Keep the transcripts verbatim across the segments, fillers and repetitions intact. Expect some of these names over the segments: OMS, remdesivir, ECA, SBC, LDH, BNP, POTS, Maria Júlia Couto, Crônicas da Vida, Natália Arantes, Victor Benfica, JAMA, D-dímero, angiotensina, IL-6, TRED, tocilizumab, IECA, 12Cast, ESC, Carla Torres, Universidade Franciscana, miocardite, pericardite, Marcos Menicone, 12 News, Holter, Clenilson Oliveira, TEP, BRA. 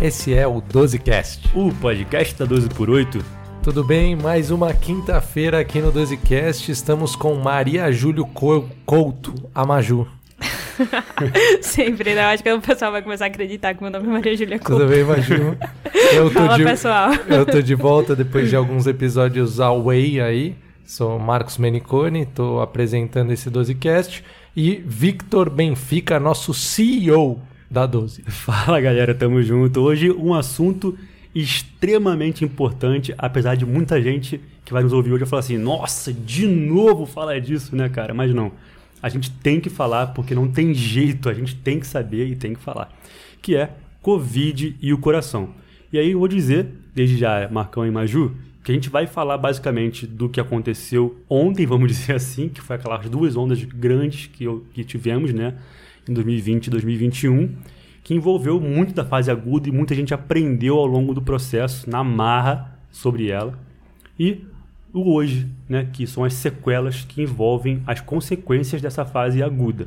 Esse é o doze cast, o podcast da doze por oito. Tudo bem? Mais uma quinta-feira aqui no doze cast. Estamos com Maria Júlia Couto, a Maju. Sempre, né? Eu acho que o pessoal vai começar a acreditar que meu nome é Maria Júlia Couto. Tudo bem, Maju? Eu tô Fala, de... pessoal. Eu tô de volta depois de alguns episódios away aí. Sou Marcos Menicone, tô apresentando esse doze cast. E Victor Benfica, nosso C E O da doze. Fala, galera, tamo junto. Hoje um assunto extremamente importante, apesar de muita gente que vai nos ouvir hoje falar assim, nossa, de novo falar disso, né, cara? Mas não. A gente tem que falar porque não tem jeito, a gente tem que saber e tem que falar, que é Covid e o coração. E aí eu vou dizer, desde já, Marcão e Maju, que a gente vai falar basicamente do que aconteceu ontem, vamos dizer assim, que foi aquelas duas ondas grandes que, eu, que tivemos, né, em dois mil e vinte e dois mil e vinte e um, que envolveu muito da fase aguda e muita gente aprendeu ao longo do processo, na marra, sobre ela. E o hoje, né, que são as sequelas que envolvem as consequências dessa fase aguda.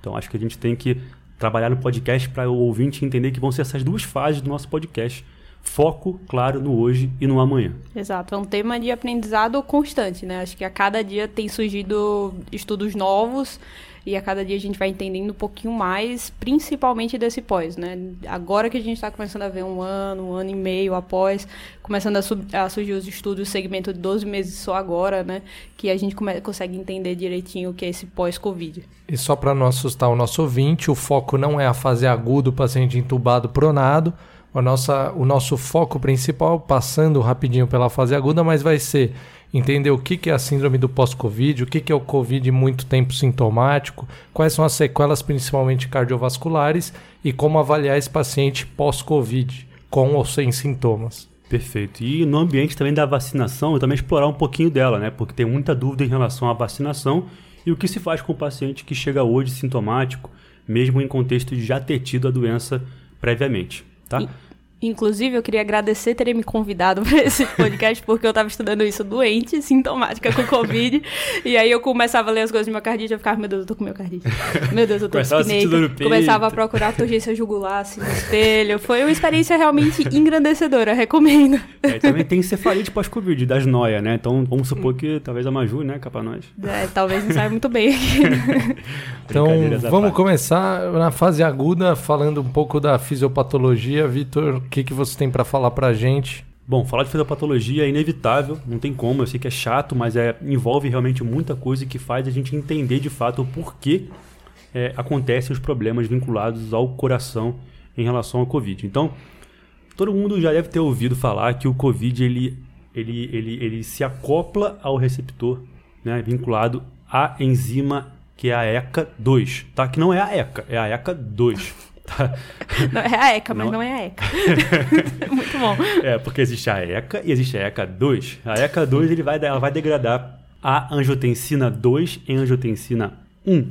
Então, acho que a gente tem que trabalhar no podcast para o ouvinte entender que vão ser essas duas fases do nosso podcast. Foco, claro, no hoje e no amanhã. Exato, é um tema de aprendizado constante, né? Acho que a cada dia tem surgido estudos novos e a cada dia a gente vai entendendo um pouquinho mais, principalmente desse pós, né? Agora que a gente está começando a ver um ano, um ano e meio após, começando a, sub- a surgir os estudos, segmento de doze meses só agora, né? Que a gente come- consegue entender direitinho o que é esse pós-Covid. E só para não assustar o nosso ouvinte, o foco não é a fase aguda, o paciente entubado, pronado. A nossa, o nosso foco principal, passando rapidinho pela fase aguda, mas vai ser entender o que, que é a síndrome do pós-Covid, o que, que é o Covid muito tempo sintomático, quais são as sequelas principalmente cardiovasculares e como avaliar esse paciente pós-Covid, com ou sem sintomas. Perfeito. E no ambiente também da vacinação, eu também explorar um pouquinho dela, né? Porque tem muita dúvida em relação à vacinação e o que se faz com o paciente que chega hoje sintomático, mesmo em contexto de já ter tido a doença previamente. Tá? Inclusive, eu queria agradecer terem me convidado para esse podcast, porque eu estava estudando isso doente, sintomática com Covid, e aí eu começava a ler as coisas de miocardite, eu ficava, meu Deus, eu tô com miocardite, meu Deus, eu tô espineica, começava a procurar turgência jugular, assim, no espelho, foi uma experiência realmente engrandecedora, recomendo. É, também tem cefalite pós-Covid, das noias, né, então vamos supor que talvez a Maju, né, capa nós. É, talvez não saia muito bem aqui, né? Então, vamos parte. Começar na fase aguda, falando um pouco da fisiopatologia, Vitor. O que, que você tem para falar para a gente? Bom, falar de fisiopatologia é inevitável, não tem como, eu sei que é chato, mas é, envolve realmente muita coisa que faz a gente entender de fato o porquê é, acontecem os problemas vinculados ao coração em relação ao Covid. Então, todo mundo já deve ter ouvido falar que o Covid ele, ele, ele, ele se acopla ao receptor, né, vinculado à enzima que é a E C A dois, tá? Que não é a E C A, é a E C A dois. Não, é a ECA, mas não, não é a ECA. Muito bom. É, porque existe a ECA e existe a E C A dois. A E C A dois ele vai, ela vai degradar a angiotensina dois em angiotensina um,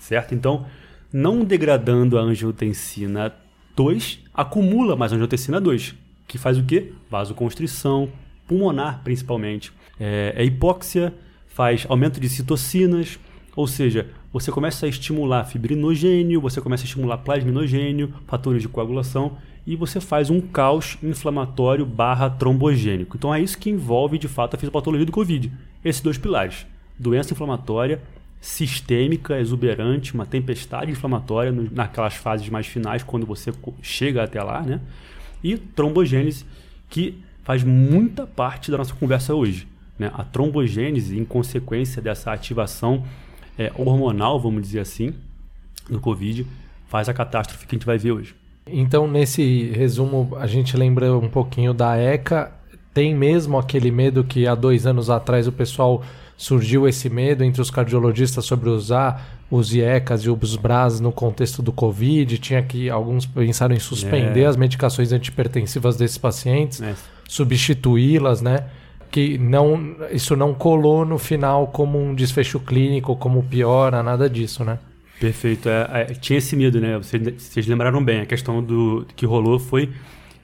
certo? Então, não degradando a angiotensina dois, acumula mais angiotensina dois, que faz o quê? Vasoconstrição, pulmonar principalmente. É, é hipóxia, faz aumento de citocinas, ou seja, você começa a estimular fibrinogênio, você começa a estimular plasminogênio, fatores de coagulação, e você faz um caos inflamatório barra trombogênico. Então é isso que envolve, de fato, a fisiopatologia do Covid. Esses dois pilares, doença inflamatória sistêmica, exuberante, uma tempestade inflamatória naquelas fases mais finais, quando você chega até lá, né? E trombogênese, que faz muita parte da nossa conversa hoje, né? A trombogênese, em consequência dessa ativação É, hormonal, vamos dizer assim, do Covid, faz a catástrofe que a gente vai ver hoje. Então, nesse resumo, a gente lembra um pouquinho da ECA. Tem mesmo aquele medo que há dois anos atrás o pessoal surgiu esse medo entre os cardiologistas sobre usar os IECAs e os B R As no contexto do Covid? Tinha que alguns pensaram em suspender é. as medicações antipertensivas desses pacientes, é. substituí-las, né? Que não, isso não colou no final como um desfecho clínico, como piora, nada disso, né? Perfeito. É, é, tinha esse medo, né? Vocês, vocês lembraram bem. A questão do, que rolou foi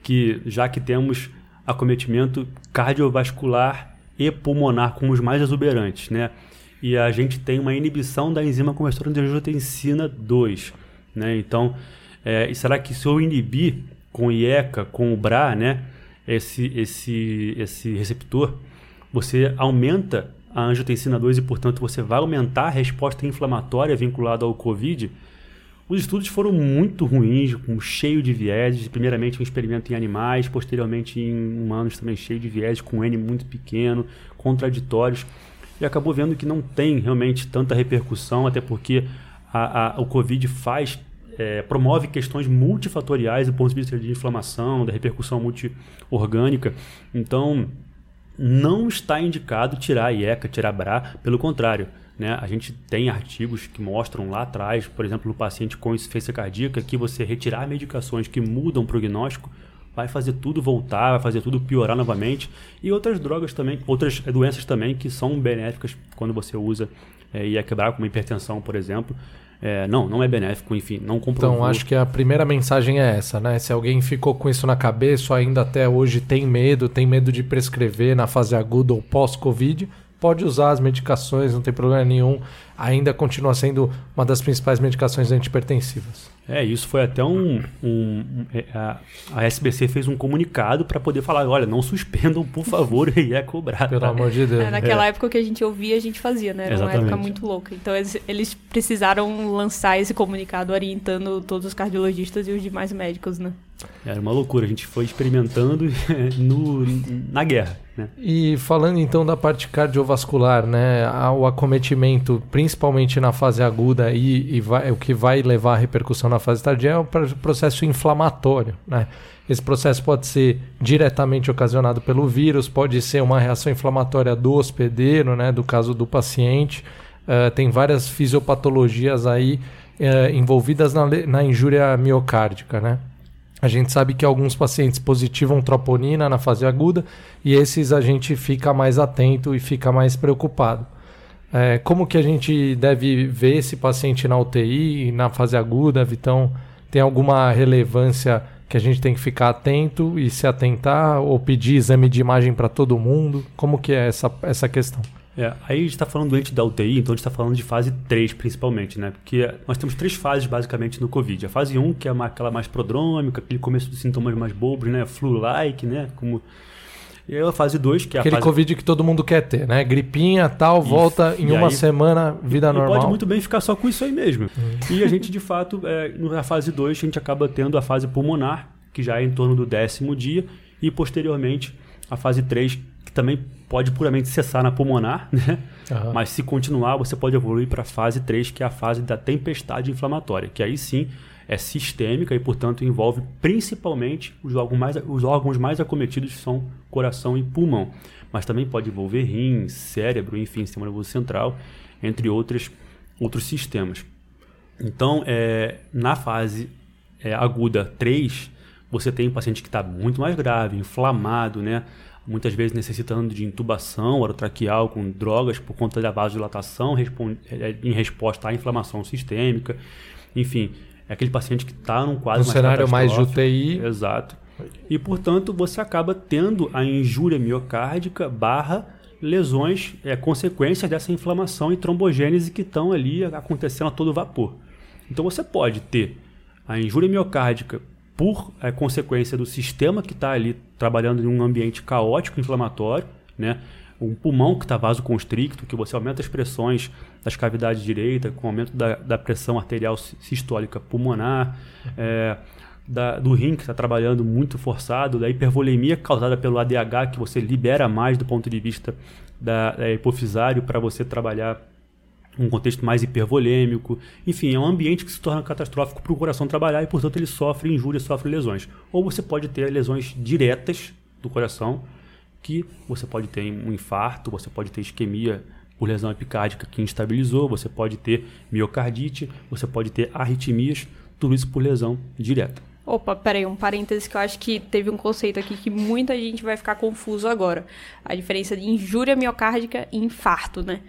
que, já que temos acometimento cardiovascular e pulmonar como os mais exuberantes, né? E a gente tem uma inibição da enzima conversora de angiotensina dois, né? Então, é, e será que se eu inibir com o IECA, com o B R A, né, esse, esse, esse receptor, você aumenta a angiotensina dois e, portanto, você vai aumentar a resposta inflamatória vinculada ao COVID. Os estudos foram muito ruins, cheio de vieses, primeiramente um experimento em animais, posteriormente em humanos também cheio de vieses, com N muito pequeno, contraditórios, e acabou vendo que não tem realmente tanta repercussão, até porque a, a, o COVID faz, é, promove questões multifatoriais do ponto de vista de inflamação, da repercussão multiorgânica, então não está indicado tirar a IECA, tirar a B R A, pelo contrário. Né? A gente tem artigos que mostram lá atrás, por exemplo, no paciente com insuficiência cardíaca, que você retirar medicações que mudam o prognóstico vai fazer tudo voltar, vai fazer tudo piorar novamente. E outras drogas também, outras doenças também que são benéficas quando você usa é, e é quebrar, como hipertensão, por exemplo. É, não, não é benéfico, enfim, não comprovou. Então, acho que a primeira mensagem é essa, né? Se alguém ficou com isso na cabeça ou ainda até hoje tem medo, tem medo de prescrever na fase aguda ou pós-Covid, pode usar as medicações, não tem problema nenhum. Ainda continua sendo uma das principais medicações antipertensivas. É, isso foi até um... um a, a S B C fez um comunicado para poder falar, olha, não suspendam, por favor, e é cobrado. Pelo tá? amor de Deus. É, naquela é. época que a gente ouvia, a gente fazia, né? Era Exatamente. uma época muito louca. Então, eles, eles precisaram lançar esse comunicado orientando todos os cardiologistas e os demais médicos, né? Era uma loucura, a gente foi experimentando no, na guerra. Né? E falando então da parte cardiovascular, né? O acometimento, principalmente na fase aguda, e, e vai, o que vai levar à repercussão na fase tardia é o processo inflamatório. Né? Esse processo pode ser diretamente ocasionado pelo vírus, pode ser uma reação inflamatória do hospedeiro, né? Do caso do paciente. Uh, tem várias fisiopatologias aí uh, envolvidas na, na injúria miocárdica, né? A gente sabe que alguns pacientes positivam troponina na fase aguda e esses a gente fica mais atento e fica mais preocupado. É, como que a gente deve ver esse paciente na U T I, na fase aguda, Vitão? Tem alguma relevância que a gente tem que ficar atento e se atentar ou pedir exame de imagem para todo mundo? Como que é essa, essa questão? É, aí a gente está falando doente da U T I, então a gente está falando de fase três principalmente, né? Porque nós temos três fases basicamente no Covid. A fase um, que é uma, aquela mais prodrômica, aquele começo dos sintomas mais bobos, né? Flu-like, né? Como... E aí a fase dois, que é a aquele fase... Covid que todo mundo quer ter, né? Gripinha, tal, e, volta em uma aí, semana, vida e, normal. E pode muito bem ficar só com isso aí mesmo. Uhum. E a gente, de fato, é, na fase dois, a gente acaba tendo a fase pulmonar, que já é em torno do décimo dia, e posteriormente a fase três, que também pode puramente cessar na pulmonar, né? Uhum. Mas se continuar, você pode evoluir para a fase três, que é a fase da tempestade inflamatória, que aí sim é sistêmica e, portanto, envolve principalmente os órgãos mais, os órgãos mais acometidos, que são coração e pulmão. Mas também pode envolver rim, cérebro, enfim, sistema nervoso central, entre outras, outros sistemas. Então, é, na fase é, aguda três, você tem um paciente que está muito mais grave, inflamado, né? Muitas vezes necessitando de intubação orotraqueal com drogas por conta da vasodilatação respond- em resposta à inflamação sistêmica. Enfim, é aquele paciente que está num quadro um mais cenário mais de U T I. Exato. E, portanto, você acaba tendo a injúria miocárdica barra lesões, é, consequências dessa inflamação e trombogênese que estão ali acontecendo a todo vapor. Então, você pode ter a injúria miocárdica por é, consequência do sistema que está ali trabalhando em um ambiente caótico inflamatório, né? Um pulmão que está vasoconstricto, que você aumenta as pressões das cavidades direitas, com aumento da, da pressão arterial sistólica pulmonar, é, da, do rim que está trabalhando muito forçado, da hipervolemia causada pelo A D H, que você libera mais do ponto de vista da, da hipofisário para você trabalhar um contexto mais hipervolêmico. Enfim, é um ambiente que se torna catastrófico para o coração trabalhar e, portanto, ele sofre injúria, sofre lesões. Ou você pode ter lesões diretas do coração, que você pode ter um infarto, você pode ter isquemia por lesão epicárdica que instabilizou, você pode ter miocardite, você pode ter arritmias, tudo isso por lesão direta. Opa, peraí, um parêntese que eu acho que teve um conceito aqui que muita gente vai ficar confuso agora. A diferença de injúria miocárdica e infarto, né?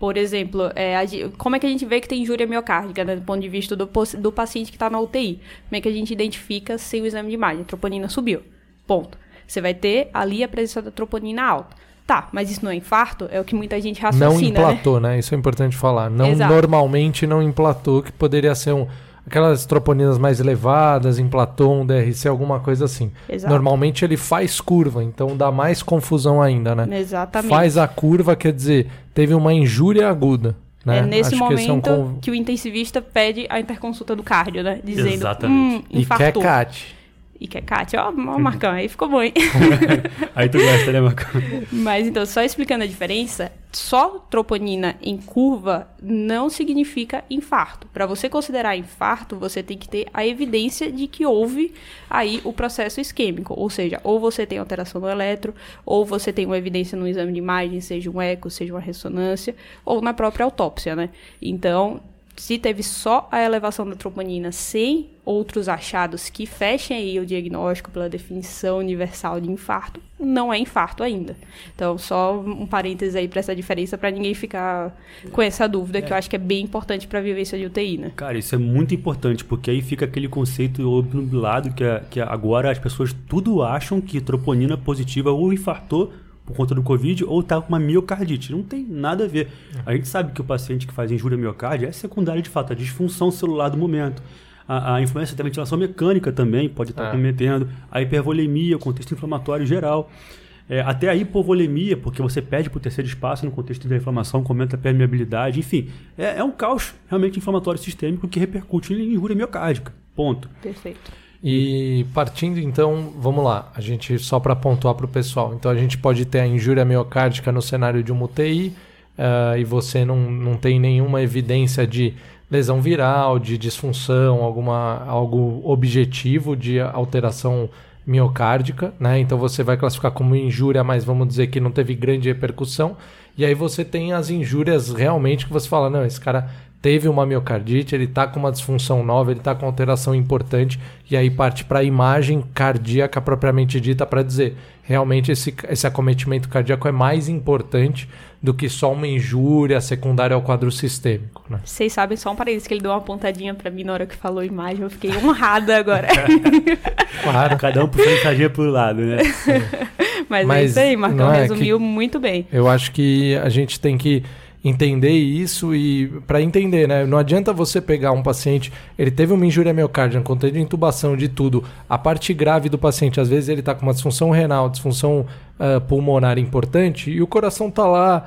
Por exemplo, é, a, como é que a gente vê que tem injúria miocárdica, né, do ponto de vista do, do paciente que está na U T I? Como é que a gente identifica sem o exame de imagem? A troponina subiu, ponto. Você vai ter ali a presença da troponina alta. Tá, mas isso não é infarto? É o que muita gente raciocina, né? Não emplatou, né? né? Isso é importante falar. Não, normalmente não emplatou, que poderia ser um... aquelas troponinas mais elevadas, em Platon, D R C, alguma coisa assim. Exato. Normalmente ele faz curva, então dá mais confusão ainda, né? Exatamente. Faz a curva, quer dizer, teve uma injúria aguda. Né? É nesse Acho momento que, um con... que o intensivista pede a interconsulta do cardio, né? Dizendo, Exatamente. Hum, infartou. E quer C A T. E quer C A T, ó, ó Marcão, aí ficou bom, hein? Aí tu gosta, né, Marcão? Mas então, só explicando a diferença, só troponina em curva não significa infarto. Para você considerar infarto, você tem que ter a evidência de que houve aí o processo isquêmico. Ou seja, ou você tem alteração no eletro, ou você tem uma evidência no exame de imagem, seja um eco, seja uma ressonância, ou na própria autópsia, né? Então... se teve só a elevação da troponina sem outros achados que fechem aí o diagnóstico pela definição universal de infarto, não é infarto ainda. Então, só um parênteses aí para essa diferença, para ninguém ficar com essa dúvida, é. que eu acho que é bem importante para a vivência de U T I, né? Cara, isso é muito importante, porque aí fica aquele conceito obnubilado que, é, que agora as pessoas tudo acham que troponina positiva ou infartou por conta do Covid, ou tá com uma miocardite. Não tem nada a ver. A gente sabe que o paciente que faz injúria miocárdia é secundário de fato, a disfunção celular do momento. A, a influência da ventilação mecânica também pode estar tá é. cometendo. A hipervolemia, o contexto inflamatório geral. É, até a hipovolemia, porque você perde para o terceiro espaço no contexto da inflamação, comenta a permeabilidade. Enfim, é, é um caos realmente inflamatório sistêmico que repercute em injúria miocárdica. Ponto. Perfeito. E partindo então, vamos lá, a gente só para pontuar para o pessoal, então a gente pode ter a injúria miocárdica no cenário de uma U T I uh, e você não, não tem nenhuma evidência de lesão viral, de disfunção, alguma, algo objetivo de alteração miocárdica, né? Então você vai classificar como injúria, mas vamos dizer que não teve grande repercussão, e aí você tem as injúrias realmente que você fala, não, esse cara... teve uma miocardite, ele está com uma disfunção nova, ele está com alteração importante, e aí parte para a imagem cardíaca propriamente dita para dizer, realmente esse, esse acometimento cardíaco é mais importante do que só uma injúria secundária ao quadro sistêmico, né? Vocês sabem, só um parênteses, que ele deu uma pontadinha para mim na hora que falou imagem, eu fiquei honrada agora. Claro, cada um puxando para o lado, né? Mas, Mas é isso aí, Marcão, é, resumiu muito bem. Eu acho que a gente tem que entender isso e para entender, né? Não adianta você pegar um paciente, ele teve uma injúria miocárdica, contexto de intubação, de tudo. A parte grave do paciente, às vezes ele está com uma disfunção renal, disfunção uh, pulmonar importante e o coração está lá,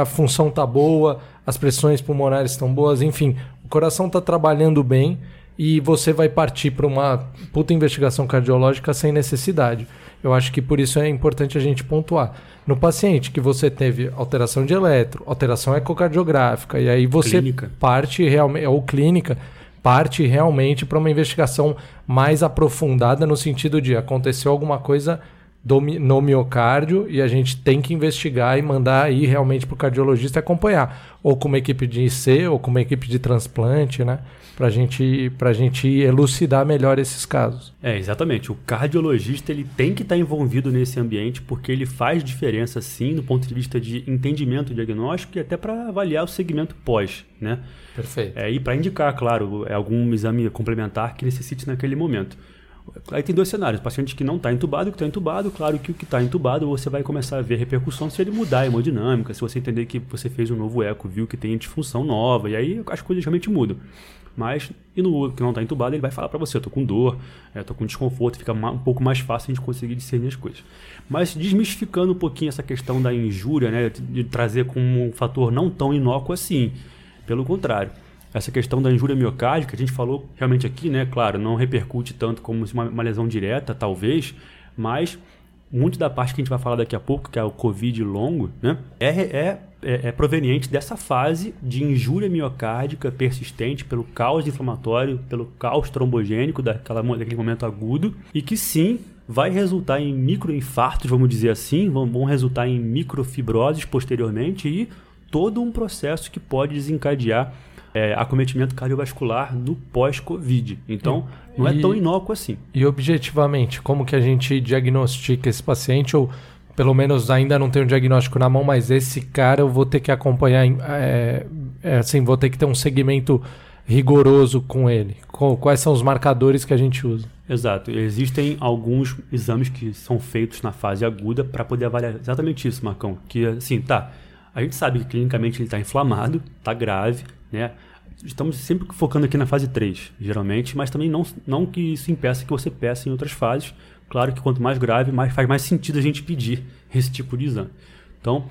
a função está boa, as pressões pulmonares estão boas, enfim, o coração está trabalhando bem e você vai partir para uma puta investigação cardiológica sem necessidade. Eu acho que por isso é importante a gente pontuar. No paciente que você teve alteração de eletro, alteração ecocardiográfica, e aí você clínica. parte realmente, ou clínica, parte realmente para uma investigação mais aprofundada no sentido de aconteceu alguma coisa do, no miocárdio e a gente tem que investigar e mandar aí realmente para o cardiologista acompanhar, ou com uma equipe de I C, ou com uma equipe de transplante, né? Para gente, a gente elucidar melhor esses casos. É, exatamente. O cardiologista ele tem que estar envolvido nesse ambiente porque ele faz diferença, sim, do ponto de vista de entendimento diagnóstico e até para avaliar o segmento pós, né? Perfeito. É, e para indicar, claro, algum exame complementar que necessite naquele momento. Aí tem dois cenários. O paciente que não está entubado, que está entubado. Claro que o que está entubado, você vai começar a ver repercussão se ele mudar a hemodinâmica, se você entender que você fez um novo eco, viu que tem disfunção nova, e aí as coisas realmente mudam. Mas, e no outro que não está entubado, ele vai falar para você, eu estou com dor, estou com desconforto, fica um pouco mais fácil a gente conseguir discernir as coisas. Mas desmistificando um pouquinho essa questão da injúria, né, de trazer como um fator não tão inócuo assim, pelo contrário. Essa questão da injúria miocárdica, a gente falou realmente aqui, né, claro, não repercute tanto como uma, uma lesão direta, talvez, mas muito da parte que a gente vai falar daqui a pouco, que é o Covid longo, né, é, é, é proveniente dessa fase de injúria miocárdica persistente pelo caos inflamatório, pelo caos trombogênico daquela, daquele momento agudo, e que sim vai resultar em microinfartos, vamos dizer assim, vão, vão resultar em microfibroses posteriormente e todo um processo que pode desencadear É, acometimento cardiovascular no pós-Covid. Então, não é e, tão inócuo assim. E objetivamente, como que a gente diagnostica esse paciente? Ou, pelo menos, ainda não tem um diagnóstico na mão, mas esse cara eu vou ter que acompanhar, é, é, assim, vou ter que ter um segmento rigoroso com ele. Quais são os marcadores que a gente usa? Exato. Existem alguns exames que são feitos na fase aguda para poder avaliar exatamente isso, Marcão. Que, assim, tá, a gente sabe que clinicamente ele está inflamado, está grave, né? estamos sempre focando aqui na fase três, geralmente, mas também não, não que isso impeça que você peça em outras fases. Claro que quanto mais grave, mais, faz mais sentido a gente pedir esse tipo de exame. Então,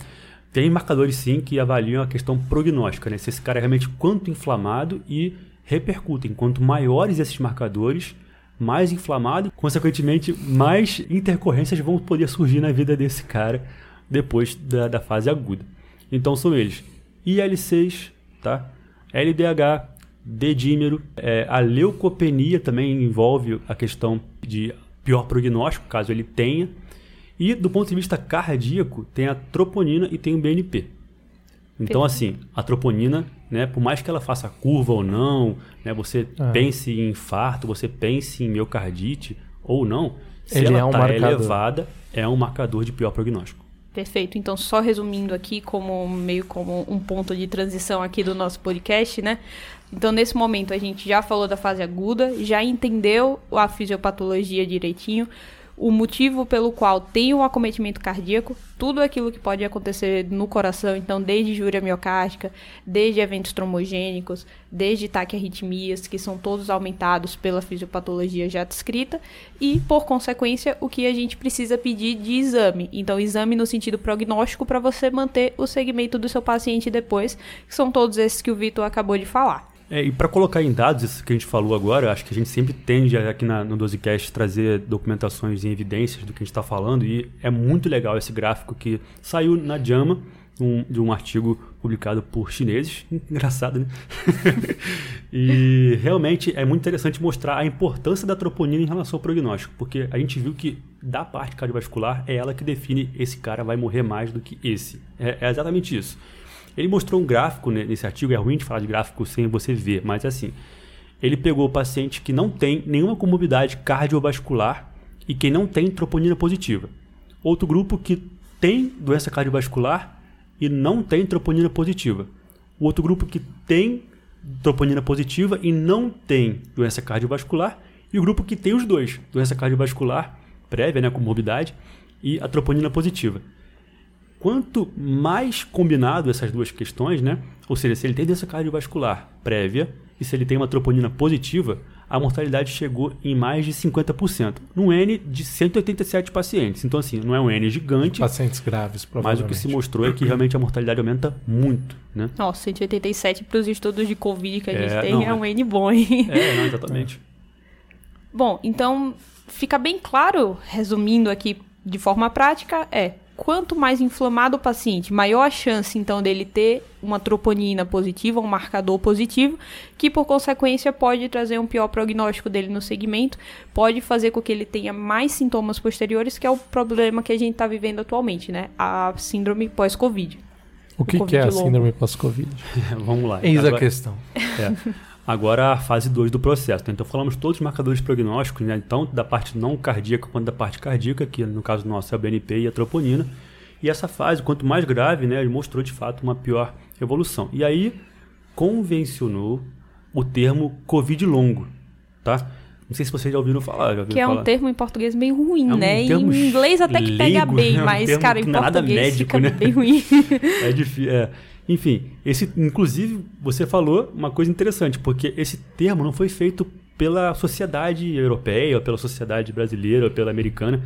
tem marcadores sim que avaliam a questão prognóstica, né? Se esse cara é realmente quanto inflamado e repercutem. Quanto maiores esses marcadores, mais inflamado, consequentemente, mais intercorrências vão poder surgir na vida desse cara depois da, da fase aguda. Então, são eles. I L seis, tá? L D H, D-dímero, é, a leucopenia também envolve a questão de pior prognóstico, caso ele tenha. E do ponto de vista cardíaco, tem a troponina e tem o B N P. Então, assim, a troponina, né, por mais que ela faça curva ou não, né, você ah. pense em infarto, você pense em miocardite ou não, se ele ela está é um elevada, é um marcador de pior prognóstico. Perfeito. Então, só resumindo aqui, como meio como um ponto de transição aqui do nosso podcast, né? Então, nesse momento, a gente já falou da fase aguda, já entendeu a fisiopatologia direitinho, o motivo pelo qual tem um acometimento cardíaco, tudo aquilo que pode acontecer no coração, então, desde júria miocárdica, desde eventos trombogênicos, desde taquiarritmias, que são todos aumentados pela fisiopatologia já descrita, e, por consequência, o que a gente precisa pedir de exame. Então, exame no sentido prognóstico para você manter o segmento do seu paciente depois, que são todos esses que o Vitor acabou de falar. É, e para colocar em dados isso que a gente falou agora, acho que a gente sempre tende aqui na, no doze cast trazer documentações e evidências do que a gente está falando, e é muito legal esse gráfico que saiu na JAMA, um, de um artigo publicado por chineses. Engraçado, né? E realmente é muito interessante mostrar a importância da troponina em relação ao prognóstico, porque a gente viu que da parte cardiovascular é ela que define esse cara vai morrer mais do que esse. É, é exatamente isso. Ele mostrou um gráfico, né, nesse artigo, é ruim de falar de gráfico sem você ver, mas assim, ele pegou o paciente que não tem nenhuma comorbidade cardiovascular e quem não tem troponina positiva. Outro grupo que tem doença cardiovascular e não tem troponina positiva. O outro grupo que tem troponina positiva e não tem doença cardiovascular. E o grupo que tem os dois, doença cardiovascular prévia, né, comorbidade, e a troponina positiva. Quanto mais combinado essas duas questões, né? Ou seja, se ele tem doença cardiovascular prévia e se ele tem uma troponina positiva, a mortalidade chegou em mais de cinquenta por cento, num N de cento e oitenta e sete pacientes. Então, assim, não é um N gigante. Pacientes graves, provavelmente. Mas o que se mostrou é que realmente a mortalidade aumenta muito, né? Nossa, cento e oitenta e sete para os estudos de Covid que a gente é, tem não, é um N bom, hein? É, não, exatamente. É. Bom, então, fica bem claro, resumindo aqui de forma prática, é... Quanto mais inflamado o paciente, maior a chance, então, dele ter uma troponina positiva, um marcador positivo, que, por consequência, pode trazer um pior prognóstico dele no segmento, pode fazer com que ele tenha mais sintomas posteriores, que é o problema que a gente está vivendo atualmente, né? A síndrome pós-Covid. O que, o que é a síndrome pós-Covid? Vamos lá. Eis agora, a questão. É. Agora, a fase dois do processo. Então, falamos todos os marcadores prognósticos, né? Então, da parte não cardíaca quanto da parte cardíaca, que no caso nosso é o B N P e a troponina. E essa fase, quanto mais grave, né, mostrou de fato uma pior evolução. E aí, convencionou o termo Covid longo, tá? Não sei se vocês já ouviram falar. Já ouviram que é falar. Um termo em português bem ruim, é um né? Em inglês até que leigo, pega bem, né? Mas, é um cara, em português nada médico, fica né? bem ruim. É difícil, é. Enfim, esse, inclusive, você falou uma coisa interessante, porque esse termo não foi feito pela sociedade europeia, ou pela sociedade brasileira, ou pela americana.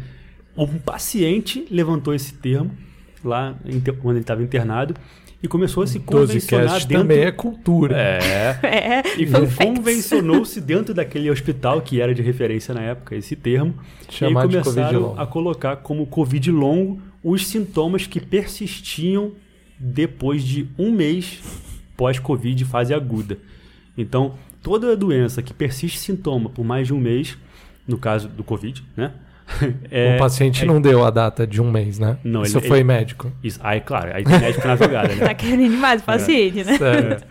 Um paciente levantou esse termo lá quando ele estava internado e começou a se convencionar dentro... também é cultura. É, é e convencionou-se dentro daquele hospital que era de referência na época, esse termo. Chamar de Covid longo. E começaram a colocar como Covid longo os sintomas que persistiam depois de um mês pós-Covid, fase aguda. Então, toda doença que persiste sintoma por mais de um mês, no caso do Covid, né? É, o paciente é, não deu a data de um mês, né? Não, isso ele, foi ele, médico. Isso, aí, claro, aí tem médico na jogada, né? Tá querendo demais o paciente, é, né? Certo. É.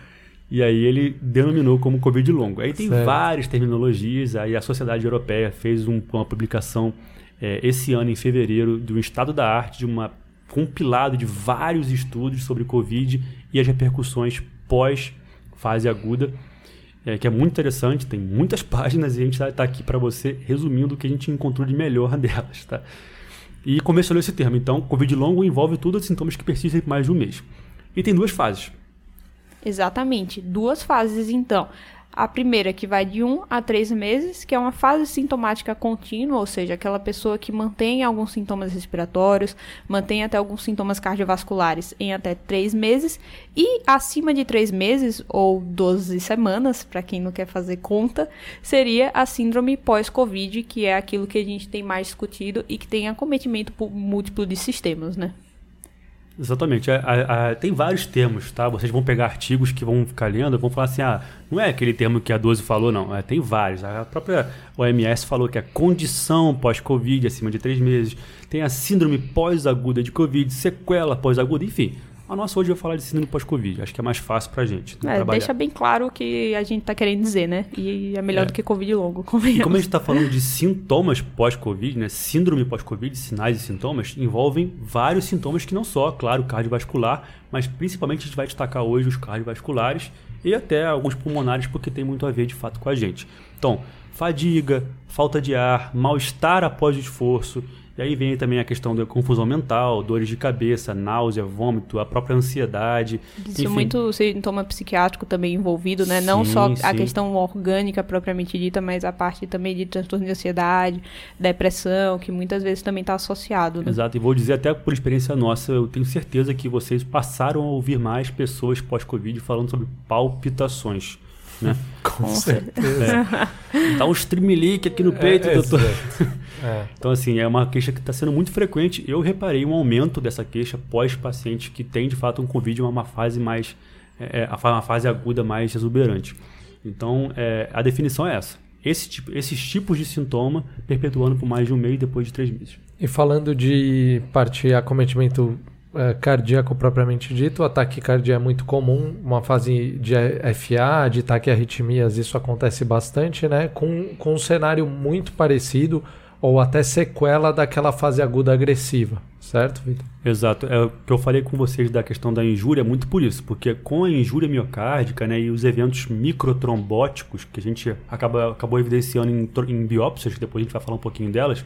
E aí ele denominou como Covid longo. Aí tem certo. várias terminologias, aí a Sociedade Europeia fez um, uma publicação é, esse ano, em fevereiro, de um estado da arte, de uma compilado de vários estudos sobre Covid e as repercussões pós-fase aguda, é, que é muito interessante, tem muitas páginas e a gente está tá aqui para você resumindo o que a gente encontrou de melhor delas. Tá? E começou esse termo, então, Covid longo envolve todos os sintomas que persistem por mais de um mês. E tem duas fases. Exatamente, duas fases então. A primeira que vai de um a três meses, que é uma fase sintomática contínua, ou seja, aquela pessoa que mantém alguns sintomas respiratórios, mantém até alguns sintomas cardiovasculares em até três meses, e acima de três meses, ou doze semanas, para quem não quer fazer conta, seria a síndrome pós-Covid, que é aquilo que a gente tem mais discutido e que tem acometimento múltiplo de sistemas, né? Exatamente, a, a, a, tem vários termos, tá? Vocês vão pegar artigos que vão ficar lendo, vão falar assim, ah, não é aquele termo que a doze falou, não, é, tem vários. A própria O M S falou que é condição pós-Covid acima de três meses, tem a síndrome pós-aguda de Covid, sequela pós-aguda, enfim. A nossa hoje vai falar de síndrome pós-Covid, acho que é mais fácil pra gente é, trabalhar. Deixa bem claro o que a gente tá querendo dizer, né? E é melhor é. do que Covid longo, convenhamos. E como a gente tá falando de sintomas pós-Covid, né? Síndrome pós-Covid, sinais e sintomas, envolvem vários sintomas que não só, claro, cardiovascular, mas principalmente a gente vai destacar hoje os cardiovasculares e até alguns pulmonares, porque tem muito a ver de fato com a gente. Então, fadiga, falta de ar, mal-estar após o esforço. E aí vem também a questão da confusão mental, dores de cabeça, náusea, vômito, a própria ansiedade. Isso, muito sintoma psiquiátrico também envolvido, né? Sim, não só sim. a questão orgânica propriamente dita, mas a parte também de transtorno de ansiedade, depressão, que muitas vezes também está associado, né? Exato, e vou dizer até por experiência nossa, eu tenho certeza que vocês passaram a ouvir mais pessoas pós-Covid falando sobre palpitações. Né? Com certeza. É. Dá um streamlink aqui no peito, é, doutor. É, é. Então, assim, é uma queixa que está sendo muito frequente. Eu reparei um aumento dessa queixa pós-paciente que tem, de fato, um Covid, uma fase mais, é, uma fase aguda mais exuberante. Então, é, a definição é essa. Esse tipo, esses tipos de sintoma perpetuando por mais de um mês depois de três meses. E falando de parte acometimento cardíaco propriamente dito, o ataque cardíaco é muito comum, uma fase de F A, de taquiarritmias, isso acontece bastante, né? Com, com um cenário muito parecido ou até sequela daquela fase aguda agressiva, certo, Victor? Exato, é o que eu falei com vocês da questão da injúria, muito por isso, porque com a injúria miocárdica, né, e os eventos microtrombóticos que a gente acaba, acabou evidenciando em, em biópsias, que depois a gente vai falar um pouquinho delas,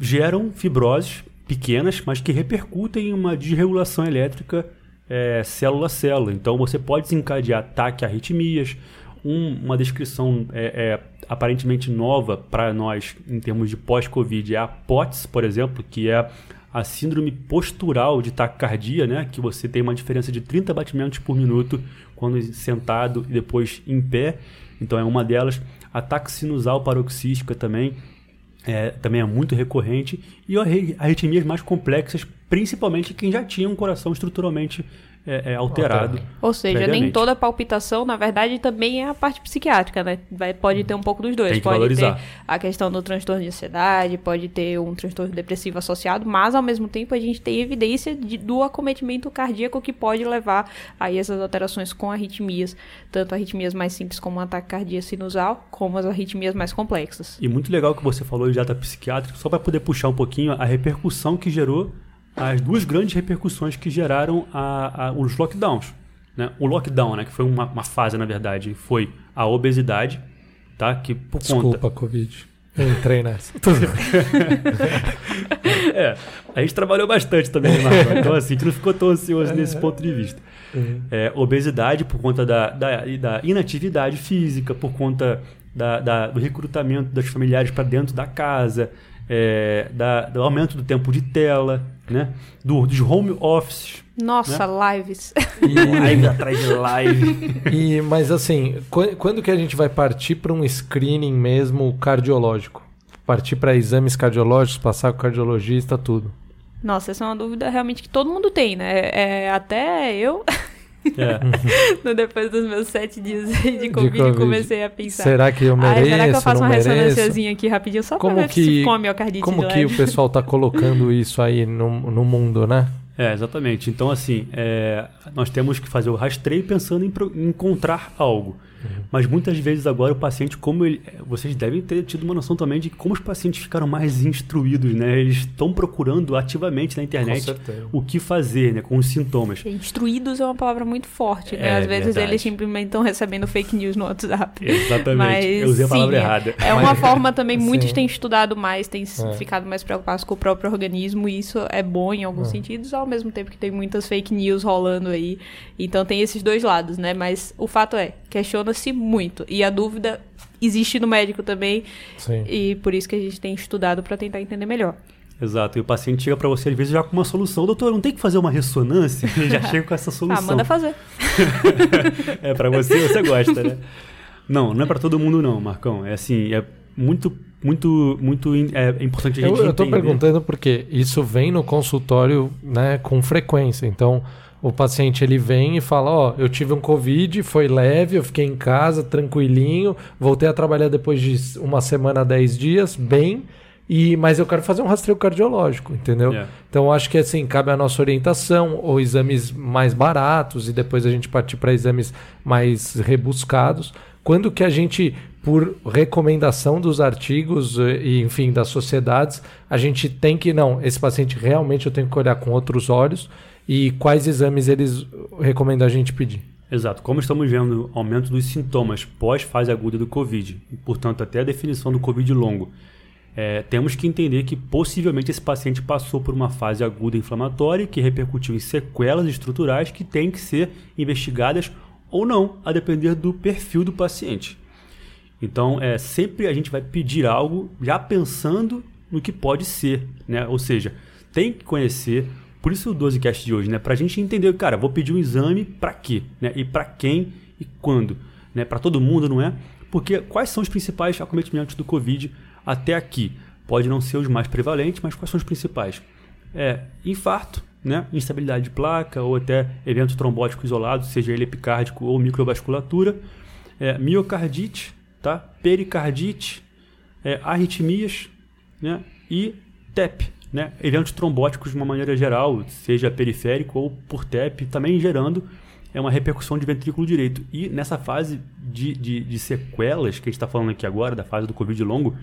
geram fibroses pequenas, mas que repercutem em uma desregulação elétrica é, célula a célula. Então, você pode desencadear taquiarritmias, um, uma descrição é, é, aparentemente nova para nós em termos de pós-Covid é a P O T S, por exemplo, que é a síndrome postural de taquicardia, né? Que você tem uma diferença de trinta batimentos por minuto quando sentado e depois em pé. Então, é uma delas. A taquisinusal paroxística também, É, também é muito recorrente, e arritmias mais complexas, principalmente quem já tinha um coração estruturalmente é, é, alterado. Ou seja, nem toda palpitação, na verdade, também é a parte psiquiátrica, né? Vai, pode ter um pouco dos dois. Tem que pode valorizar. Ter a questão do transtorno de ansiedade, pode ter um transtorno depressivo associado, mas, ao mesmo tempo, a gente tem evidência de, do acometimento cardíaco que pode levar a essas alterações com arritmias, tanto arritmias mais simples como um ataque cardíaco sinusal, como as arritmias mais complexas. E muito legal que você falou de data psiquiátrica, só para poder puxar um pouquinho a repercussão que gerou as duas grandes repercussões que geraram a, a, os lockdowns. Né? O lockdown, né? Que foi uma, uma fase, na verdade, foi a obesidade, tá? Que por Desculpa, conta... Covid. Eu entrei nessa. é, a gente trabalhou bastante também, Marcos. Então, assim, a gente não ficou tão ansioso é, nesse ponto de vista. É. É, obesidade por conta da, da, da inatividade física, por conta da, da, do recrutamento dos familiares para dentro da casa, é, da, do aumento do tempo de tela, né? Do, dos home offices. Nossa, né? Lives. E... live atrás de live. E, mas assim, quando, quando que a gente vai partir para um screening mesmo cardiológico? Partir para exames cardiológicos, passar com o cardiologista, tudo? Nossa, essa é uma dúvida realmente que todo mundo tem, né? É, até eu... É. Depois dos meus sete dias de Covid, de COVID, comecei a pensar. Será que eu mereço? Ai, será que eu faço uma ressonânciazinha aqui rapidinho só para ver que, se ficou a miocardite? Como que o pessoal está colocando isso aí no, no mundo, né? É, exatamente. Então, assim, é, nós temos que fazer o rastreio pensando em pro, encontrar algo. Uhum. Mas muitas vezes agora o paciente, como ele, vocês devem ter tido uma noção também de como os pacientes ficaram mais instruídos, né? Eles estão procurando ativamente na internet o que fazer, né? Com os sintomas. Instruídos é uma palavra muito forte, né? É, Às vezes verdade. eles simplesmente estão recebendo fake news no WhatsApp. Exatamente. Mas, Eu usei a palavra sim, errada. É uma forma também, muitos sim. têm estudado mais, têm é. ficado mais preocupados com o próprio organismo, e isso é bom em alguns é. sentidos, ao mesmo tempo que tem muitas fake news rolando aí. Então tem esses dois lados, né? Mas o fato é, questiona-se muito. E a dúvida existe no médico também. Sim. E por isso que a gente tem estudado para tentar entender melhor. Exato. E o paciente chega para você, às vezes, já com uma solução. Doutor, não tem que fazer uma ressonância? Ele já chega com essa solução. Ah, manda fazer. É, para você, você gosta, né? Não, não é para todo mundo não, Marcão. É assim, é muito... Muito, muito é, é importante a gente entender. Eu estou perguntando porque isso vem no consultório, né, com frequência. Então, o paciente ele vem e fala, ó, oh, eu tive um Covid, foi leve, eu fiquei em casa, tranquilinho, voltei a trabalhar depois de uma semana, dez dias, bem, e, mas eu quero fazer um rastreio cardiológico, entendeu? Yeah. Então, acho que assim, cabe a nossa orientação, ou exames mais baratos, e depois a gente partir para exames mais rebuscados. Quando que a gente... por recomendação dos artigos e, enfim, das sociedades, a gente tem que, não, esse paciente realmente eu tenho que olhar com outros olhos, e quais exames eles recomendam a gente pedir. Exato. Como estamos vendo aumento dos sintomas pós-fase aguda do Covid, e, portanto, até a definição do Covid longo, é, temos que entender que possivelmente esse paciente passou por uma fase aguda inflamatória que repercutiu em sequelas estruturais que têm que ser investigadas ou não, a depender do perfil do paciente. Então, é, sempre a gente vai pedir algo já pensando no que pode ser, né? Ou seja, tem que conhecer, por isso o doze cast de hoje, né? Para a gente entender, cara, vou pedir um exame para quê, né? E para quem e quando, né? Para todo mundo, não é? Porque quais são os principais acometimentos do Covid até aqui? Pode não ser os mais prevalentes, mas quais são os principais? É, infarto, né? Instabilidade de placa ou até evento trombótico isolado, seja ele epicárdico ou microvasculatura, é, miocardite, tá? Pericardite, é, arritmias, né? E T E P, né? Eventos trombóticos de uma maneira geral, seja periférico ou por T E P, também gerando é, uma repercussão de ventrículo direito. E nessa fase de, de, de sequelas que a gente está falando aqui agora, da fase do Covid longo,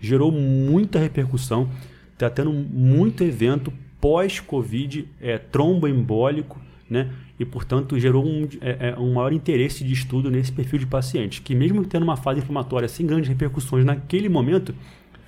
gerou muita repercussão, está tendo muito evento pós-Covid, é, tromboembólico, né? E, portanto, gerou um, é, um maior interesse de estudo nesse perfil de paciente, que mesmo tendo uma fase inflamatória sem grandes repercussões naquele momento,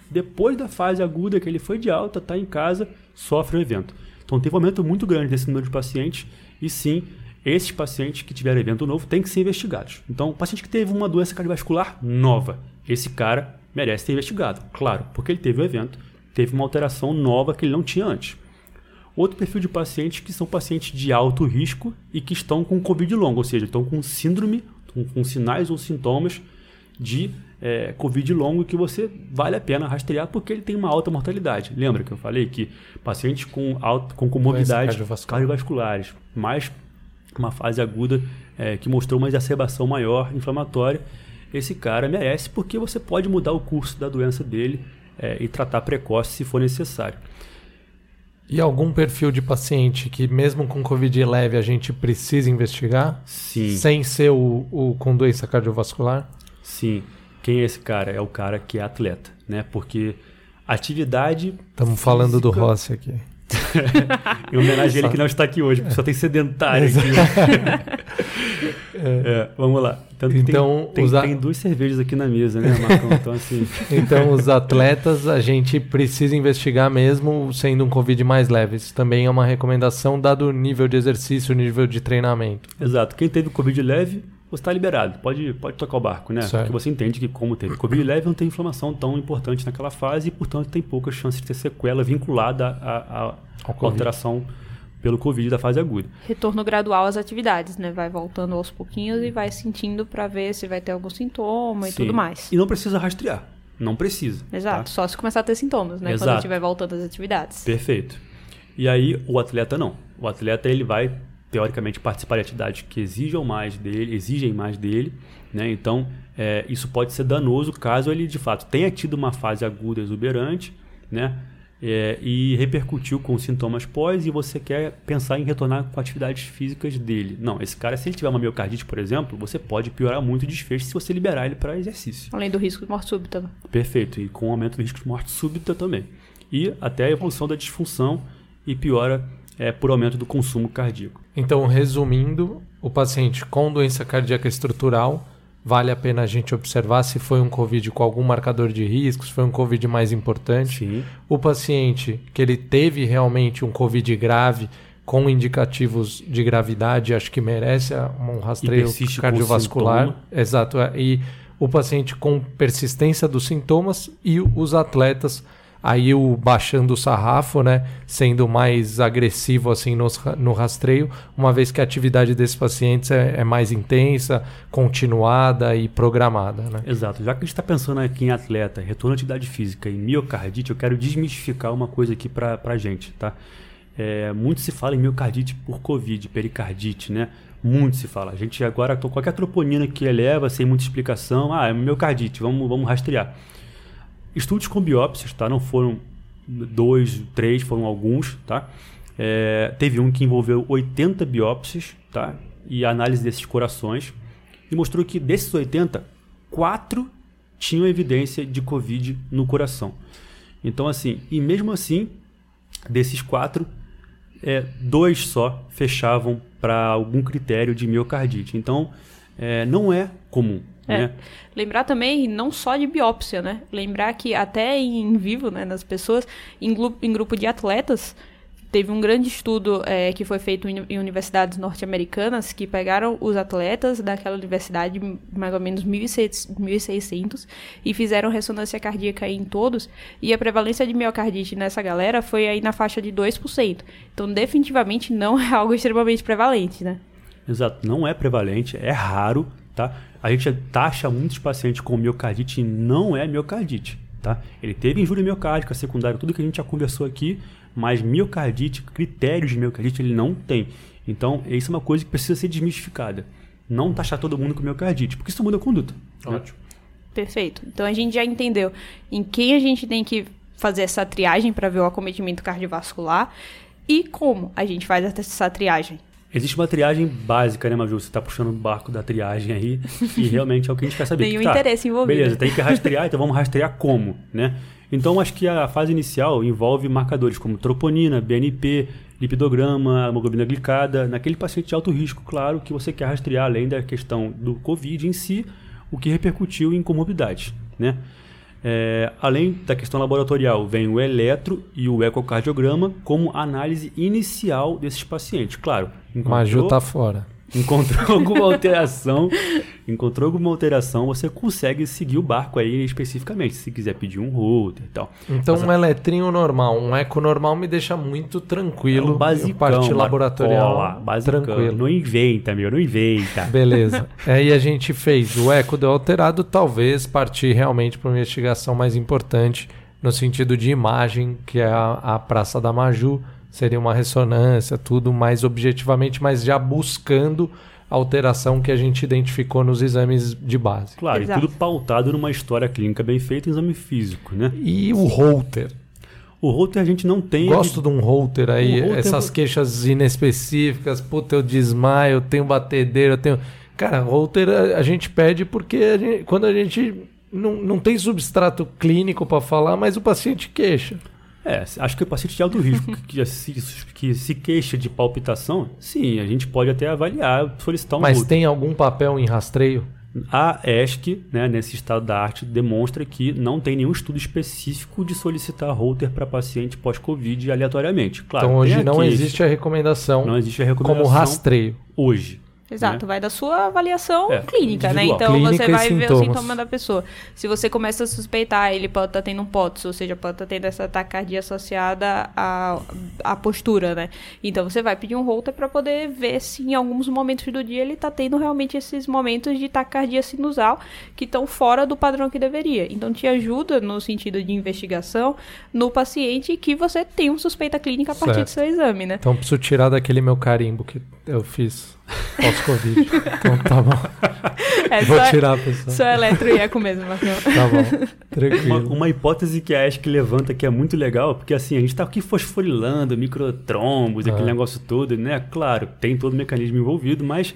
depois da fase aguda que ele foi de alta, está em casa, sofre um evento. Então, teve um aumento muito grande desse número de pacientes e, sim, esses pacientes que tiveram evento novo têm que ser investigados. Então, o paciente que teve uma doença cardiovascular nova, esse cara merece ser investigado, claro, porque ele teve um evento, teve uma alteração nova que ele não tinha antes. Outro perfil de pacientes que são pacientes de alto risco e que estão com Covid longo, ou seja, estão com síndrome, com sinais ou sintomas de é, Covid longo, que você vale a pena rastrear porque ele tem uma alta mortalidade. Lembra que eu falei que pacientes com, alto, com comorbidades cardiovascular. cardiovasculares, mais uma fase aguda é, que mostrou uma exacerbação maior inflamatória, esse cara merece porque você pode mudar o curso da doença dele é, e tratar precoce se for necessário. E algum perfil de paciente que mesmo com Covid leve a gente precisa investigar? Sim. Sem ser o, o com doença cardiovascular? Sim. Quem é esse cara? É o cara que é atleta, né? Porque atividade... Estamos falando do Rossi aqui. Em homenagem a ele que não está aqui hoje, porque só tem sedentário aqui. É, vamos lá. Tanto então, tem, os a... tem duas cervejas aqui na mesa, né, Marcão? Então, assim... então, os atletas, a gente precisa investigar mesmo sendo um Covid mais leve. Isso também é uma recomendação, dado o nível de exercício, o nível de treinamento. Exato. Quem teve Covid leve, você está liberado. Pode, pode tocar o barco, né? Certo. Porque você entende que, como teve Covid leve, não tem inflamação tão importante naquela fase e, portanto, tem poucas chances de ter sequela vinculada à alteração pelo Covid da fase aguda. Retorno gradual às atividades, né? Vai voltando aos pouquinhos e vai sentindo para ver se vai ter algum sintoma e Sim. tudo mais. E não precisa rastrear. Não precisa. Exato. Tá? Só se começar a ter sintomas, né? Exato. Quando estiver voltando às atividades. Perfeito. E aí, o atleta não. O atleta, ele vai, teoricamente, participar de atividades que exijam mais dele, exigem mais dele, né? Então, é, isso pode ser danoso caso ele, de fato, tenha tido uma fase aguda exuberante, né? é, e repercutiu com sintomas pós e você quer pensar em retornar com atividades físicas dele. Não, esse cara, se ele tiver uma miocardite, por exemplo, você pode piorar muito o desfecho se você liberar ele para exercício. Além do risco de morte súbita. Perfeito, e com o aumento do risco de morte súbita também. E até a evolução da disfunção e piora é, por aumento do consumo cardíaco. Então, resumindo, o paciente com doença cardíaca estrutural, vale a pena a gente observar se foi um COVID com algum marcador de risco, se foi um COVID mais importante. Sim. O paciente que ele teve realmente um COVID grave, com indicativos de gravidade, acho que merece um rastreio cardiovascular. Exato. E o paciente com persistência dos sintomas e os atletas, aí o baixando o sarrafo, né, sendo mais agressivo assim no, no rastreio, uma vez que a atividade desses pacientes é, é mais intensa, continuada e programada, né? Exato. Já que a gente está pensando aqui em atleta, retorno à atividade física e miocardite, eu quero desmistificar uma coisa aqui para a gente, tá? É, muito se fala em miocardite por COVID, pericardite, né? Muito se fala. A gente agora, qualquer troponina que eleva, sem muita explicação, ah, é miocardite, vamos, vamos rastrear. Estudos com biópsias, tá? Não foram dois, três, foram alguns, tá? É, teve um que envolveu oitenta biópsias, tá? E a análise desses corações, e mostrou que desses oitenta, quatro tinham evidência de COVID no coração. Então, assim, e mesmo assim, desses quatro, é, dois só fechavam para algum critério de miocardite. Então, é, não é comum. É. É. Lembrar também, não só de biópsia, né? Lembrar que até em vivo, né, nas pessoas, em, glu- em grupo de atletas, teve um grande estudo é, que foi feito em, em universidades norte-americanas, que pegaram os atletas daquela universidade, mais ou menos mil e seiscentos, e fizeram ressonância cardíaca em todos, e a prevalência de miocardite nessa galera foi aí na faixa de dois por cento. Então, definitivamente, não é algo extremamente prevalente, né? Exato, não é prevalente, é raro, tá? A gente taxa muitos pacientes com miocardite e não é miocardite, tá? Ele teve injúria miocárdica, secundária, tudo que a gente já conversou aqui, mas miocardite, critérios de miocardite, ele não tem. Então, isso é uma coisa que precisa ser desmistificada. Não taxar todo mundo com miocardite, porque isso muda a conduta. Ótimo. Né? Perfeito. Então, a gente já entendeu em quem a gente tem que fazer essa triagem para ver o acometimento cardiovascular e como a gente faz essa triagem. Existe uma triagem básica, né, Maju? Você está puxando o barco da triagem aí e realmente é o que a gente quer saber. Tem um tá, interesse envolvido. Beleza, tem que rastrear, então vamos rastrear como, né? Então, acho que a fase inicial envolve marcadores como troponina, B N P, lipidograma, hemoglobina glicada, naquele paciente de alto risco, claro, que você quer rastrear, além da questão do COVID em si, o que repercutiu em comorbidades, né? É, além da questão laboratorial, vem o eletro e o ecocardiograma como análise inicial desses pacientes. Claro, Maju tá fora. Encontrou alguma alteração, encontrou alguma alteração, você consegue seguir o barco aí especificamente, se quiser pedir um router e tal. Então, mas, um eletrinho normal, um eco normal me deixa muito tranquilo. É um basicão, parte laboratorial, cola, basicão, tranquilo. Não inventa, meu, não inventa. Beleza. Aí a gente fez o eco deu alterado, talvez partir realmente para uma investigação mais importante, no sentido de imagem, que é a, a Praça da Maju. Seria uma ressonância, tudo mais objetivamente, mas já buscando a alteração que a gente identificou nos exames de base. Claro, exato. E tudo pautado numa história clínica bem feita em exame físico, né? E o holter? O holter a gente não tem... Gosto de um holter aí, holter... essas queixas inespecíficas, puta, eu desmaio, eu tenho batedeira, eu tenho... Cara, holter a gente pede porque a gente, quando a gente não, não tem substrato clínico para falar, mas o paciente queixa. É, acho que o paciente de alto risco que se, que se queixa de palpitação, sim, a gente pode até avaliar, solicitar um... Mas outro. Tem algum papel em rastreio? A E S C, né, nesse estado da arte, demonstra que não tem nenhum estudo específico de solicitar holter para paciente pós-Covid aleatoriamente. Claro, então hoje não existe a recomendação, não existe a recomendação como rastreio. Hoje. Exato, né? Vai da sua avaliação é, clínica, né? Então clínica você vai ver o sintoma da pessoa. Se você começa a suspeitar, ele pode estar tendo um P O T S, ou seja, pode estar tendo essa taquicardia associada à, à postura, né? Então você vai pedir um holter para poder ver se em alguns momentos do dia ele está tendo realmente esses momentos de taquicardia sinusal que estão fora do padrão que deveria. Então te ajuda no sentido de investigação no paciente que você tem uma suspeita clínica a partir certo. Do seu exame, né? Então preciso tirar daquele meu carimbo que Eu fiz pós-Covid, então tá bom. É, vou só, tirar, pessoal. Só eletroieco mesmo, Marcão. Tá bom, tranquilo. Uma, uma hipótese que a E S C levanta que é muito legal, porque assim, a gente tá aqui fosforilando, microtrombos, ah. aquele negócio todo, né? Claro, tem todo o mecanismo envolvido, mas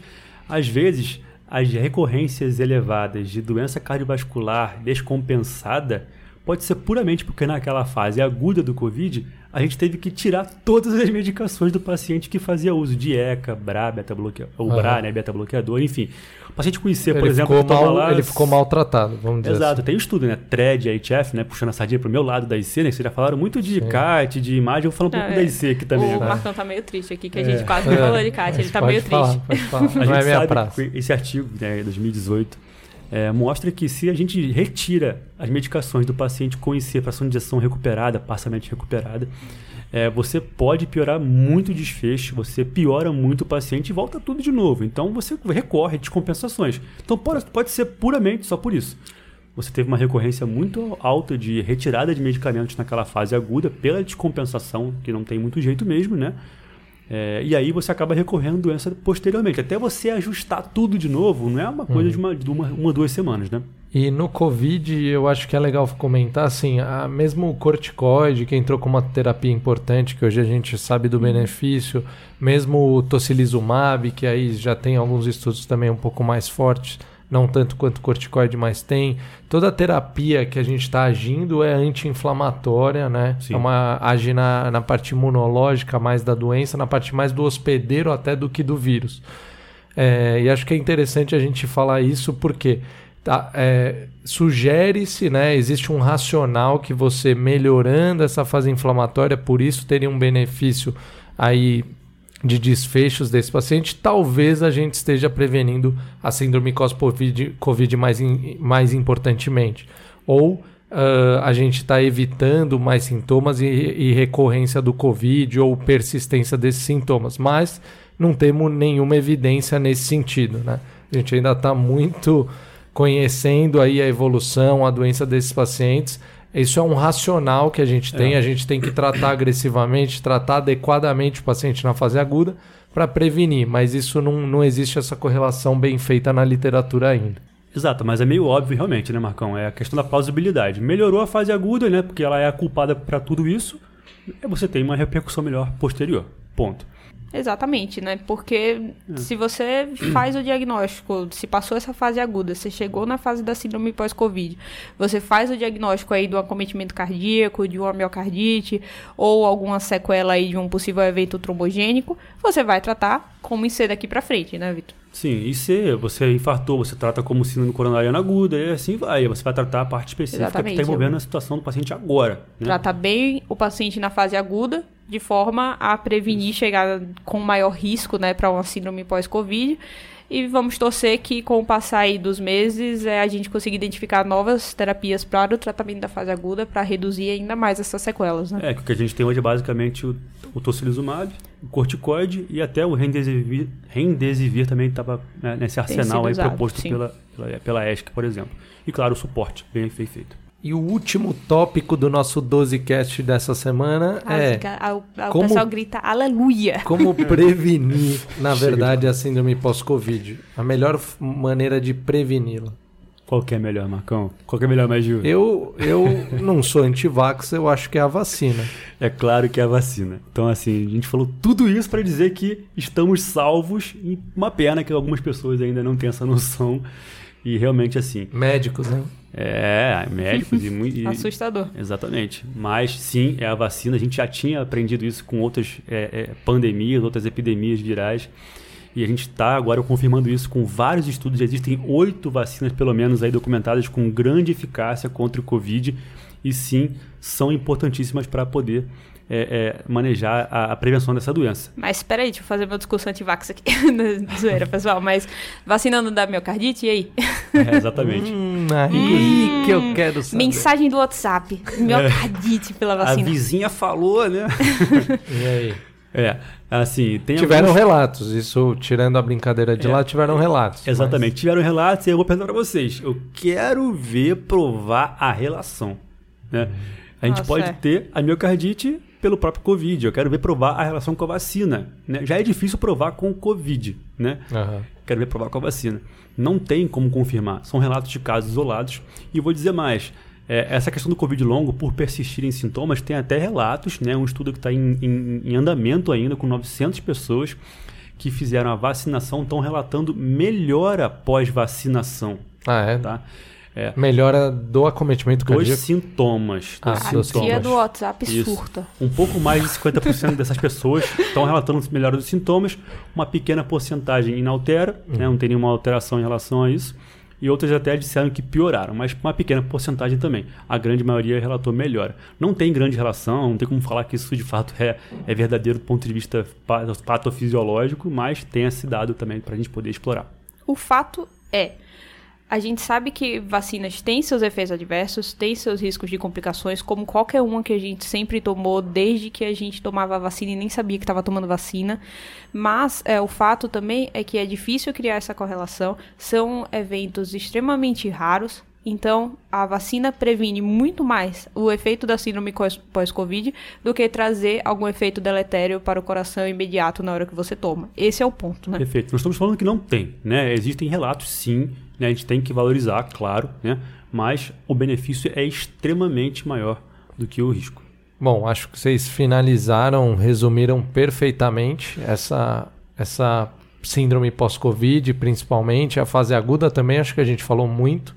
às vezes as recorrências elevadas de doença cardiovascular descompensada pode ser puramente porque naquela fase aguda do Covid a gente teve que tirar todas as medicações do paciente que fazia uso de ECA, BRA, beta-bloqueador, ou uhum. BRA, né, beta-bloqueador, enfim. O paciente com I C, ele por exemplo, ficou mal, lá... ele ficou maltratado, vamos dizer. Exato, assim. Tem um estudo, né, TRED, H F, né, puxando a sardinha pro meu lado da I C, né, vocês já falaram muito de Sim. C A T, de imagem, eu vou falar um pouco é. da I C aqui também. O né? Marcão tá meio triste aqui, que a gente é. quase não é. falou de C A T, ele tá meio falar, triste. Falar. A gente é minha sabe praça. Esse artigo, né, dois mil e dezoito... É, mostra que se a gente retira as medicações do paciente com I C, fração de injeção recuperada, parcialmente recuperada, é, você pode piorar muito o desfecho, você piora muito o paciente e volta tudo de novo. Então, você recorre a descompensações. Então, pode, pode ser puramente só por isso. Você teve uma recorrência muito alta de retirada de medicamentos naquela fase aguda pela descompensação, que não tem muito jeito mesmo, né? É, e aí você acaba recorrendo à doença posteriormente. Até você ajustar tudo de novo, não é uma coisa hum. de, uma, de uma, uma duas semanas, né? E no Covid, eu acho que é legal comentar, assim, a, mesmo o corticoide, que entrou com uma terapia importante, que hoje a gente sabe do benefício, mesmo o tocilizumab, que aí já tem alguns estudos também um pouco mais fortes, não tanto quanto o corticoide, mas tem. Toda a terapia que a gente está agindo é anti-inflamatória, né? É uma, age na, na parte imunológica mais da doença, na parte mais do hospedeiro até do que do vírus. É, e acho que é interessante a gente falar isso porque tá, é, sugere-se, né? Existe um racional que você melhorando essa fase inflamatória, por isso teria um benefício aí de desfechos desse paciente, talvez a gente esteja prevenindo a síndrome pós-Covid COVID mais, in, mais importantemente. Ou uh, a gente está evitando mais sintomas e, e recorrência do Covid ou persistência desses sintomas, mas não temos nenhuma evidência nesse sentido, né? A gente ainda está muito conhecendo aí a evolução, a doença desses pacientes. Isso é um racional que a gente tem, é. a gente tem que tratar agressivamente, tratar adequadamente o paciente na fase aguda para prevenir, mas isso não, não existe essa correlação bem feita na literatura ainda. Exato, mas é meio óbvio realmente, né, Marcão? É a questão da plausibilidade. Melhorou a fase aguda, né, porque ela é a culpada para tudo isso, você tem uma repercussão melhor posterior, ponto. Exatamente, né? Porque é. se você faz o diagnóstico, se passou essa fase aguda, você chegou na fase da síndrome pós-Covid, você faz o diagnóstico aí do acometimento cardíaco, de uma miocardite, ou alguma sequela aí de um possível evento trombogênico, você vai tratar como I C daqui pra frente, né, Vitor? Sim, I C, você infartou, você trata como síndrome coronariana aguda, e assim vai, você vai tratar a parte específica Exatamente. que está envolvendo a situação do paciente agora. Né? Trata bem o paciente na fase aguda, de forma a prevenir Isso. chegar com maior risco, né, para uma síndrome pós-Covid. E vamos torcer que com o passar aí dos meses é, a gente consiga identificar novas terapias para o tratamento da fase aguda para reduzir ainda mais essas sequelas, né? É, o que a gente tem hoje é basicamente o, o tocilizumab, o corticoide e até o remdesivir, remdesivir também estava né, nesse arsenal aí usado, proposto pela, pela, pela E S C, por exemplo. E claro, o suporte bem feito. E o último tópico do nosso doze cast dessa semana a, é... A, a, como, o pessoal grita aleluia! Como prevenir, na verdade, a síndrome pós-Covid. A melhor maneira de preveni-la. Qual que é melhor, Marcão? Qual que é melhor, Maju? Eu, eu não sou anti-vax, eu acho que é a vacina. É claro que é a vacina. Então, assim, a gente falou tudo isso para dizer que estamos salvos. E uma pena que algumas pessoas ainda não têm essa noção. E realmente, assim... Médicos, né? É, médicos e muito... Assustador. Exatamente. Mas, sim, é a vacina. A gente já tinha aprendido isso com outras é, é, pandemias, outras epidemias virais. E a gente está agora confirmando isso com vários estudos. Já existem oito vacinas, pelo menos, aí documentadas com grande eficácia contra o Covid. E, sim, são importantíssimas para poder... É, é, manejar a, a prevenção dessa doença. Mas peraí, deixa eu fazer meu discurso anti-vax aqui, zoeira pessoal, mas vacinando da miocardite, e aí? É, exatamente. hum, hum, que eu quero saber. Mensagem do WhatsApp, miocardite é. pela vacina. A vizinha falou, né? E aí? É, assim... Tem tiveram alguns... relatos, isso tirando a brincadeira de é, lá, tiveram relatos. Exatamente, mas... tiveram relatos e eu vou perguntar pra vocês, eu quero ver provar a relação, né? A gente Nossa, pode é. ter a miocardite... pelo próprio Covid. Eu quero ver provar a relação com a vacina. Né? Já é difícil provar com o Covid, né? Uhum. Quero ver provar com a vacina. Não tem como confirmar. São relatos de casos isolados. E vou dizer mais. É, essa questão do Covid longo, por persistirem sintomas, tem até relatos, né? Um estudo que está em, em, em andamento ainda, com novecentas pessoas que fizeram a vacinação, estão relatando melhora pós-vacinação. Ah, é? Tá? É. Melhora do acometimento cardíaco? Dois sintomas. Ah, dois sintomas. A tia do WhatsApp surta. Um pouco mais de cinquenta por cento dessas pessoas estão relatando melhora dos sintomas. Uma pequena porcentagem inaltera, hum. né? Não tem nenhuma alteração em relação a isso. E outras até disseram que pioraram, mas uma pequena porcentagem também. A grande maioria relatou melhora. Não tem grande relação, não tem como falar que isso de fato é, é verdadeiro do ponto de vista patofisiológico, mas tem esse dado também para a gente poder explorar. O fato é, a gente sabe que vacinas têm seus efeitos adversos, têm seus riscos de complicações, como qualquer uma que a gente sempre tomou desde que a gente tomava a vacina e nem sabia que estava tomando vacina. Mas é, o fato também é que é difícil criar essa correlação, são eventos extremamente raros, então a vacina previne muito mais o efeito da síndrome pós-Covid do que trazer algum efeito deletério para o coração imediato na hora que você toma. Esse é o ponto, né? Perfeito. Nós estamos falando que não tem, né? Existem relatos, sim, né? A gente tem que valorizar, claro, né? Mas o benefício é extremamente maior do que o risco. Bom, acho que vocês finalizaram, resumiram perfeitamente essa, essa síndrome pós-Covid, principalmente, a fase aguda também, acho que a gente falou muito.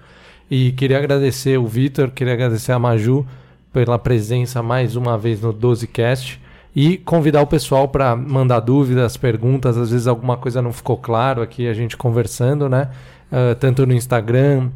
E queria agradecer o Victor, queria agradecer a Maju pela presença mais uma vez no doze cast e convidar o pessoal para mandar dúvidas, perguntas, às vezes alguma coisa não ficou claro aqui, a gente conversando, né? Uh, tanto no Instagram...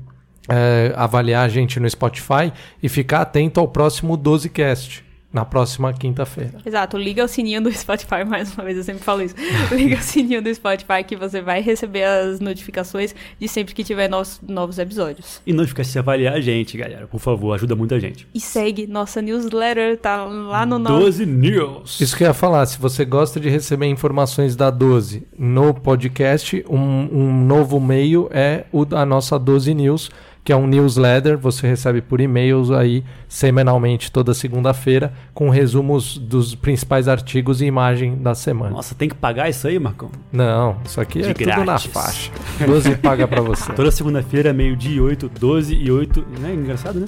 É, avaliar a gente no Spotify e ficar atento ao próximo doze cast, na próxima quinta-feira. Exato, liga o sininho do Spotify, mais uma vez eu sempre falo isso, liga o sininho do Spotify que você vai receber as notificações de sempre que tiver novos, novos episódios. E não esquece de avaliar a gente, galera, por favor, ajuda muita gente. E segue nossa newsletter, tá lá no doze nosso... News. Isso que eu ia falar, se você gosta de receber informações da doze no podcast, um, um novo meio é o, a nossa doze News, que é um newsletter, você recebe por e-mails aí semanalmente, toda segunda-feira, com resumos dos principais artigos e imagem da semana. Nossa, tem que pagar isso aí, Marcão? Não, isso aqui de é grátis. Tudo na faixa. doze paga pra você. Toda segunda-feira, meio-dia e oito, doze e oito, né? Engraçado, né?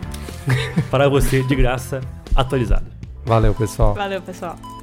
Para você, de graça, atualizado. Valeu, pessoal. Valeu, pessoal.